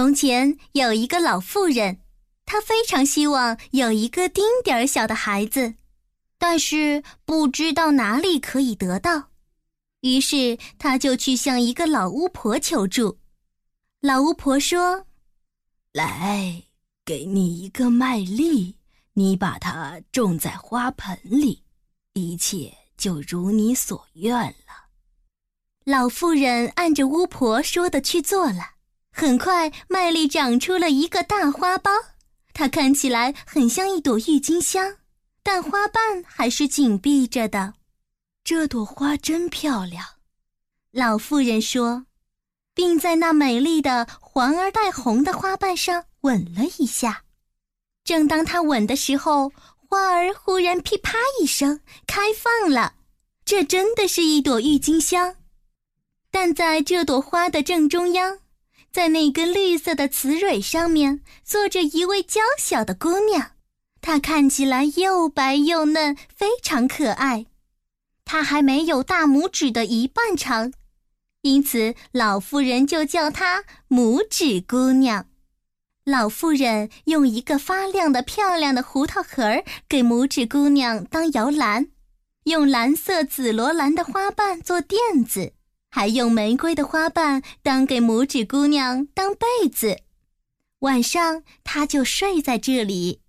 从前有一个老妇人，她非常希望有一个丁点儿小的孩子，但是不知道哪里可以得到。于是她就去向一个老巫婆求助。老巫婆说：来，给你一个麦粒，你把它种在花盆里，一切就如你所愿了。老妇人按着巫婆说的去做了，很快麦粒长出了一个大花苞，它看起来很像一朵郁金香，但花瓣还是紧闭着的。这朵花真漂亮，老妇人说，并在那美丽的黄而带红的花瓣上吻了一下。正当她吻的时候，花儿忽然噼啪一声开放了，这真的是一朵郁金香。但在这朵花的正中央，在那根绿色的雌蕊上面，坐着一位娇小的姑娘，她看起来又白又嫩，非常可爱。她还没有大拇指的一半长，因此老妇人就叫她拇指姑娘。老妇人用一个发亮的漂亮的胡桃核儿给拇指姑娘当摇篮，用蓝色紫罗兰的花瓣做垫子，还用玫瑰的花瓣当给拇指姑娘当被子。晚上她就睡在这里，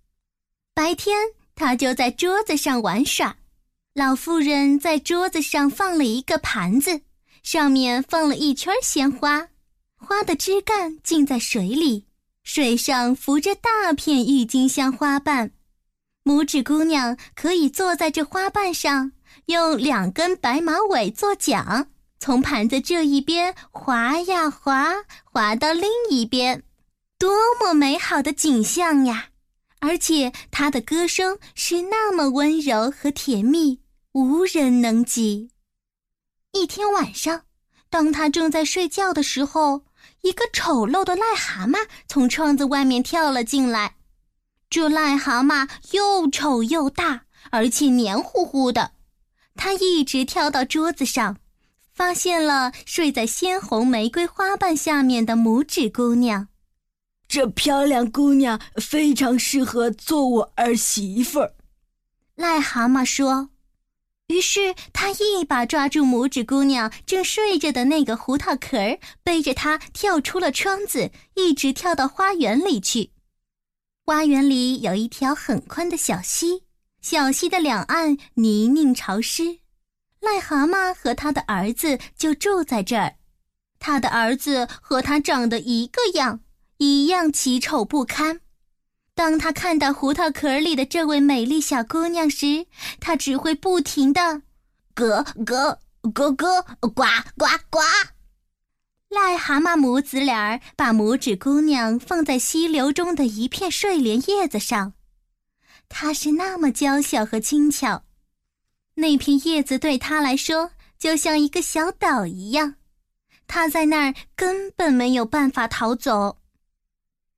白天她就在桌子上玩耍。老妇人在桌子上放了一个盘子，上面放了一圈鲜花，花的枝干浸在水里，水上浮着大片郁金香花瓣。拇指姑娘可以坐在这花瓣上，用两根白马尾做桨，从盘子这一边滑呀滑，滑到另一边。多么美好的景象呀！而且她的歌声是那么温柔和甜蜜，无人能及。一天晚上，当她正在睡觉的时候，一个丑陋的癞蛤蟆从窗子外面跳了进来。这癞蛤蟆又丑又大，而且黏糊糊的。它一直跳到桌子上，发现了睡在鲜红玫瑰花瓣下面的拇指姑娘。这漂亮姑娘非常适合做我儿媳妇儿，癞蛤蟆说。于是他一把抓住拇指姑娘正睡着的那个胡桃壳儿，背着她跳出了窗子，一直跳到花园里去。花园里有一条很宽的小溪，小溪的两岸泥泞潮湿。癞蛤蟆和他的儿子就住在这儿，他的儿子和他长得一个样，一样奇丑不堪。当他看到胡桃壳里的这位美丽小姑娘时，他只会不停地咯咯咯咯呱呱呱。癞蛤蟆母子俩把拇指姑娘放在溪流中的一片睡莲叶子上，她是那么娇小和轻巧。那片叶子对他来说就像一个小岛一样，他在那儿根本没有办法逃走。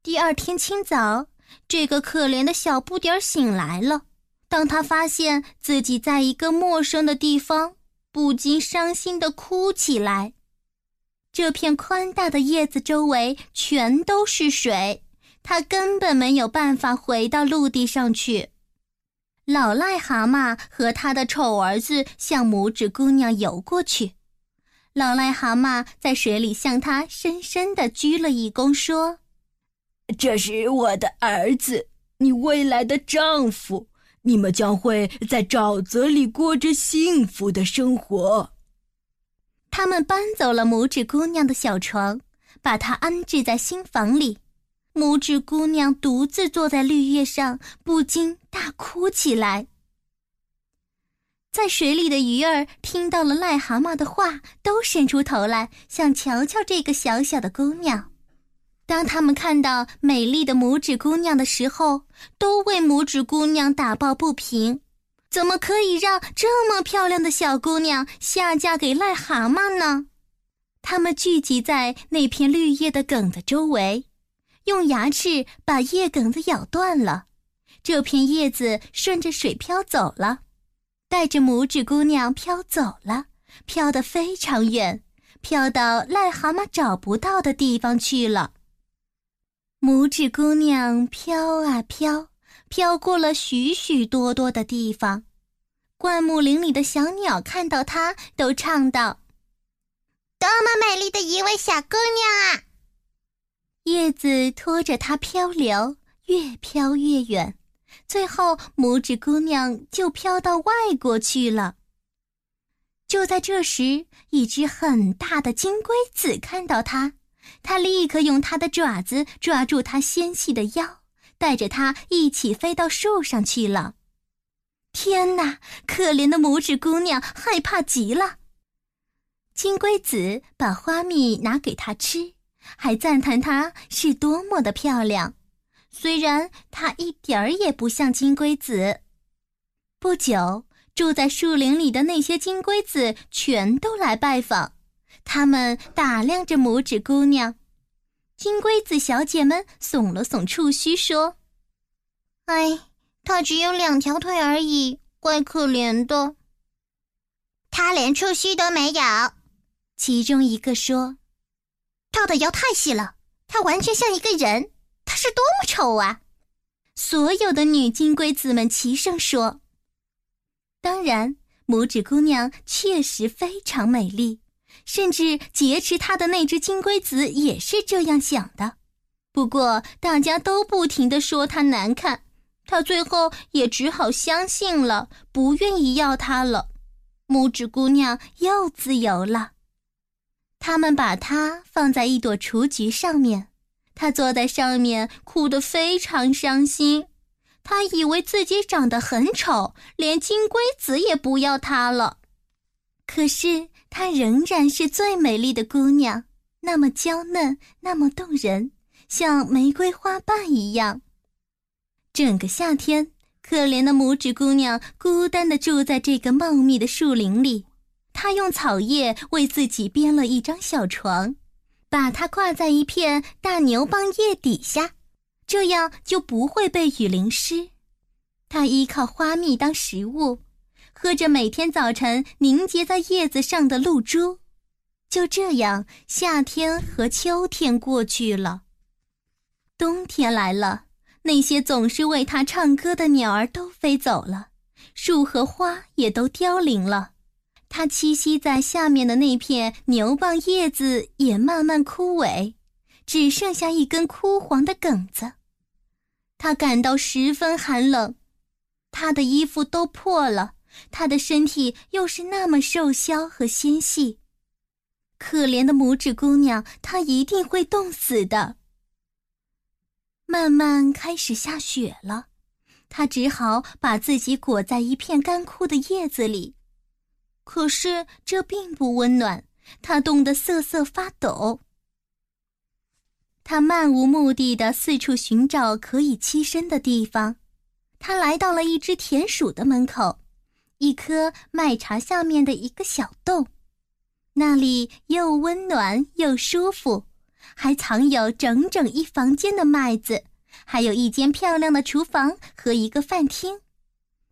第二天清早，这个可怜的小不点儿醒来了，当他发现自己在一个陌生的地方，不禁伤心地哭起来。这片宽大的叶子周围全都是水，他根本没有办法回到陆地上去。老癞蛤蟆和他的丑儿子向拇指姑娘游过去，老癞蛤蟆在水里向她深深地鞠了一躬，说：这是我的儿子，你未来的丈夫，你们将会在沼泽里过着幸福的生活。他们搬走了拇指姑娘的小床，把她安置在新房里。拇指姑娘独自坐在绿叶上，不禁大哭起来。在水里的鱼儿听到了癞蛤蟆的话，都伸出头来，想瞧瞧这个小小的姑娘。当他们看到美丽的拇指姑娘的时候，都为拇指姑娘打抱不平。怎么可以让这么漂亮的小姑娘下嫁给癞蛤蟆呢？他们聚集在那片绿叶的梗的周围，用牙齿把叶梗子咬断了，这片叶子顺着水飘走了，带着拇指姑娘飘走了，飘得非常远，飘到癞蛤蟆找不到的地方去了。拇指姑娘飘啊飘，飘过了许许多多的地方。灌木林里的小鸟看到她，都唱道：多么美丽的一位小姑娘啊！叶子拖着她漂流，越飘越远，最后拇指姑娘就飘到外国去了。就在这时，一只很大的金龟子看到她，它立刻用它的爪子抓住她纤细的腰，带着她一起飞到树上去了。天哪，可怜的拇指姑娘害怕极了。金龟子把花蜜拿给她吃，还赞叹她是多么的漂亮，虽然她一点儿也不像金龟子。不久，住在树林里的那些金龟子全都来拜访，他们打量着拇指姑娘。金龟子小姐们耸了耸触须说：哎，她只有2条腿而已，怪可怜的。她连触须都没有。其中一个说：跳的腰太细了，她完全像一个人，她是多么丑啊！所有的女金龟子们齐声说。当然，拇指姑娘确实非常美丽，甚至劫持她的那只金龟子也是这样想的。不过大家都不停地说她难看，她最后也只好相信了，不愿意要她了。拇指姑娘又自由了。他们把她放在一朵雏菊上面，她坐在上面哭得非常伤心。她以为自己长得很丑，连金龟子也不要她了。可是她仍然是最美丽的姑娘，那么娇嫩，那么动人，像玫瑰花瓣一样。整个夏天，可怜的拇指姑娘孤单地住在这个茂密的树林里。她用草叶为自己编了一张小床，把它挂在一片大牛蒡叶底下，这样就不会被雨淋湿。她依靠花蜜当食物，喝着每天早晨凝结在叶子上的露珠。就这样，夏天和秋天过去了。冬天来了，那些总是为她唱歌的鸟儿都飞走了，树和花也都凋零了。她栖息在下面的那片牛蒡叶子也慢慢枯萎，只剩下一根枯黄的梗子。她感到十分寒冷，她的衣服都破了，她的身体又是那么瘦削和纤细。可怜的拇指姑娘，她一定会冻死的。慢慢开始下雪了，她只好把自己裹在一片干枯的叶子里。可是这并不温暖，她冻得瑟瑟发抖。他漫无目的地四处寻找可以栖身的地方。他来到了一只田鼠的门口，一棵麦茬下面的一个小洞，那里又温暖又舒服，还藏有整整一房间的麦子，还有一间漂亮的厨房和一个饭厅。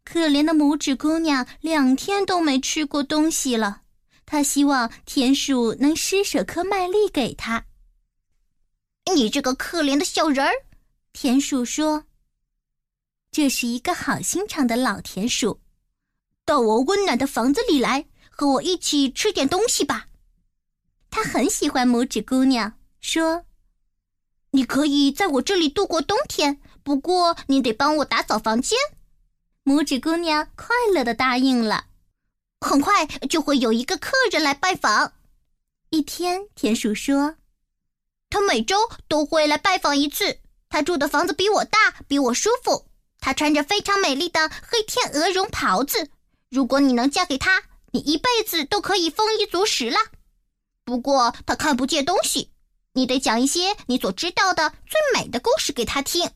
可怜的拇指姑娘2天都没吃过东西了，她希望田鼠能施舍颗麦粒给她。你这个可怜的小人儿，田鼠说。这是一个好心肠的老田鼠。到我温暖的房子里来，和我一起吃点东西吧。他很喜欢拇指姑娘，说：你可以在我这里度过冬天，不过你得帮我打扫房间。拇指姑娘快乐地答应了。很快就会有一个客人来拜访。一天，田鼠说，他每周都会来拜访一次，他住的房子比我大，比我舒服。他穿着非常美丽的黑天鹅绒袍子，如果你能嫁给他，你一辈子都可以丰衣足食了。不过他看不见东西，你得讲一些你所知道的最美的故事给他听。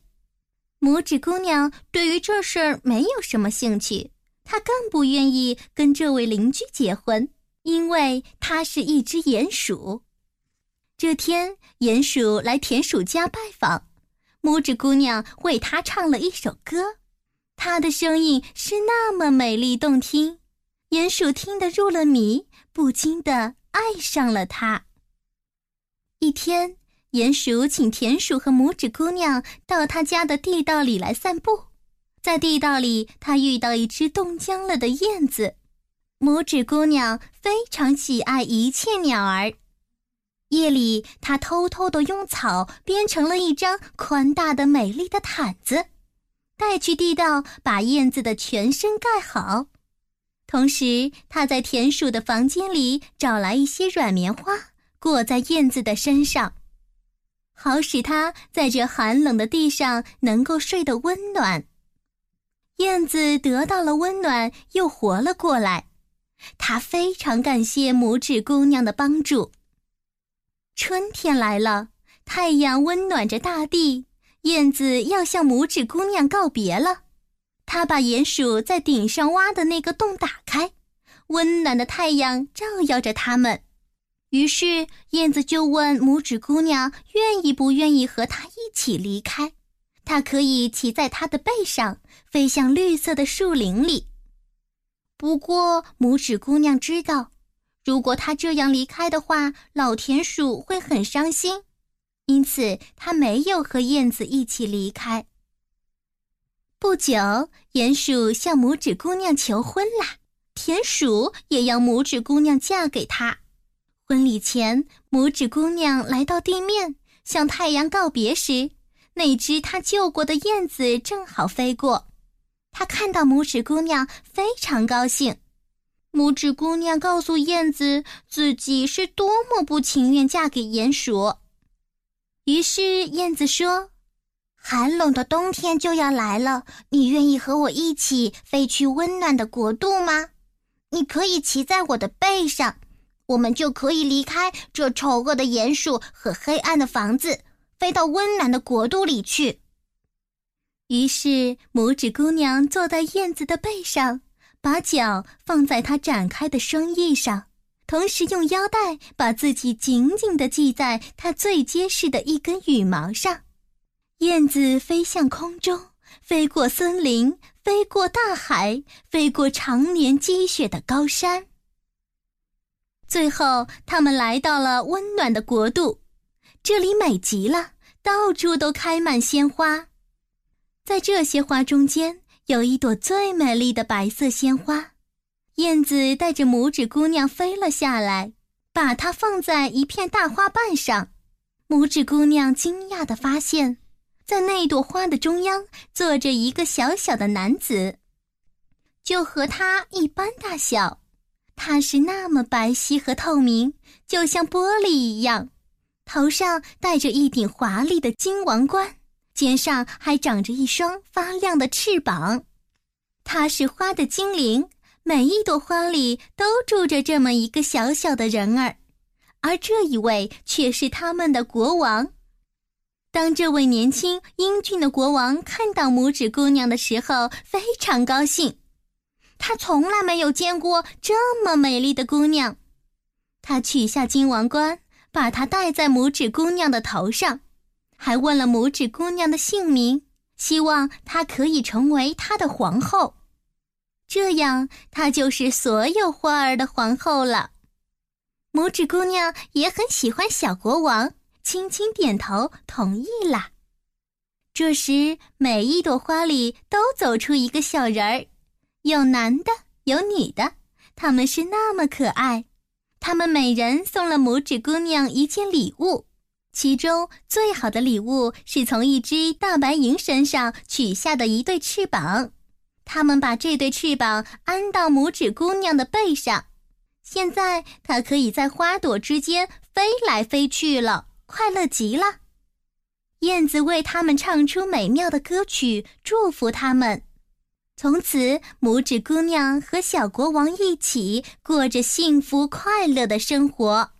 拇指姑娘对于这事儿没有什么兴趣，她更不愿意跟这位邻居结婚，因为她是一只鼹鼠。这天，鼹鼠来田鼠家拜访，拇指姑娘为他唱了一首歌，她的声音是那么美丽动听，鼹鼠听得入了迷，不禁地爱上了她。一天，鼹鼠请田鼠和拇指姑娘到他家的地道里来散步。在地道里，他遇到一只冻僵了的燕子。拇指姑娘非常喜爱一切鸟儿。夜里，她偷偷地用草编成了一张宽大的美丽的毯子，带去地道，把燕子的全身盖好。同时，她在田鼠的房间里找来一些软棉花，裹在燕子的身上，好使它在这寒冷的地上能够睡得温暖。燕子得到了温暖，又活了过来。她非常感谢拇指姑娘的帮助。春天来了，太阳温暖着大地，燕子要向拇指姑娘告别了。她把鼹鼠在顶上挖的那个洞打开，温暖的太阳照耀着它们。于是，燕子就问拇指姑娘愿意不愿意和她一起离开。她可以骑在她的背上，飞向绿色的树林里。不过，拇指姑娘知道，如果她这样离开的话，老田鼠会很伤心，因此她没有和燕子一起离开。不久，鼹鼠向拇指姑娘求婚啦，田鼠也要拇指姑娘嫁给他。婚礼前，拇指姑娘来到地面，向太阳告别时，那只她救过的燕子正好飞过。她看到拇指姑娘非常高兴。拇指姑娘告诉燕子自己是多么不情愿嫁给鼹鼠。于是燕子说，寒冷的冬天就要来了，你愿意和我一起飞去温暖的国度吗？你可以骑在我的背上，我们就可以离开这丑恶的鼹鼠和黑暗的房子，飞到温暖的国度里去。于是拇指姑娘坐在燕子的背上，把脚放在她展开的双翼上，同时用腰带把自己紧紧地系在她最结实的一根羽毛上。燕子飞向空中，飞过森林，飞过大海，飞过常年积雪的高山。最后，他们来到了温暖的国度，这里美极了，到处都开满鲜花。在这些花中间，有一朵最美丽的白色鲜花。燕子带着拇指姑娘飞了下来，把它放在一片大花瓣上。拇指姑娘惊讶地发现，在那朵花的中央坐着一个小小的男子，就和她一般大小。它是那么白皙和透明，就像玻璃一样，头上戴着一顶华丽的金王冠，肩上还长着一双发亮的翅膀。它是花的精灵，每一朵花里都住着这么一个小小的人儿，而这一位却是他们的国王。当这位年轻英俊的国王看到拇指姑娘的时候，非常高兴。他从来没有见过这么美丽的姑娘。他取下金王冠，把它戴在拇指姑娘的头上，还问了拇指姑娘的姓名，希望她可以成为她的皇后。这样，她就是所有花儿的皇后了。拇指姑娘也很喜欢小国王，轻轻点头同意了。这时，每一朵花里都走出一个小人儿，有男的，有女的，他们是那么可爱。他们每人送了拇指姑娘一件礼物，其中最好的礼物是从一只大白蝇身上取下的一对翅膀。他们把这对翅膀安到拇指姑娘的背上，现在她可以在花朵之间飞来飞去了，快乐极了。燕子为他们唱出美妙的歌曲，祝福他们。从此，拇指姑娘和小国王一起过着幸福快乐的生活。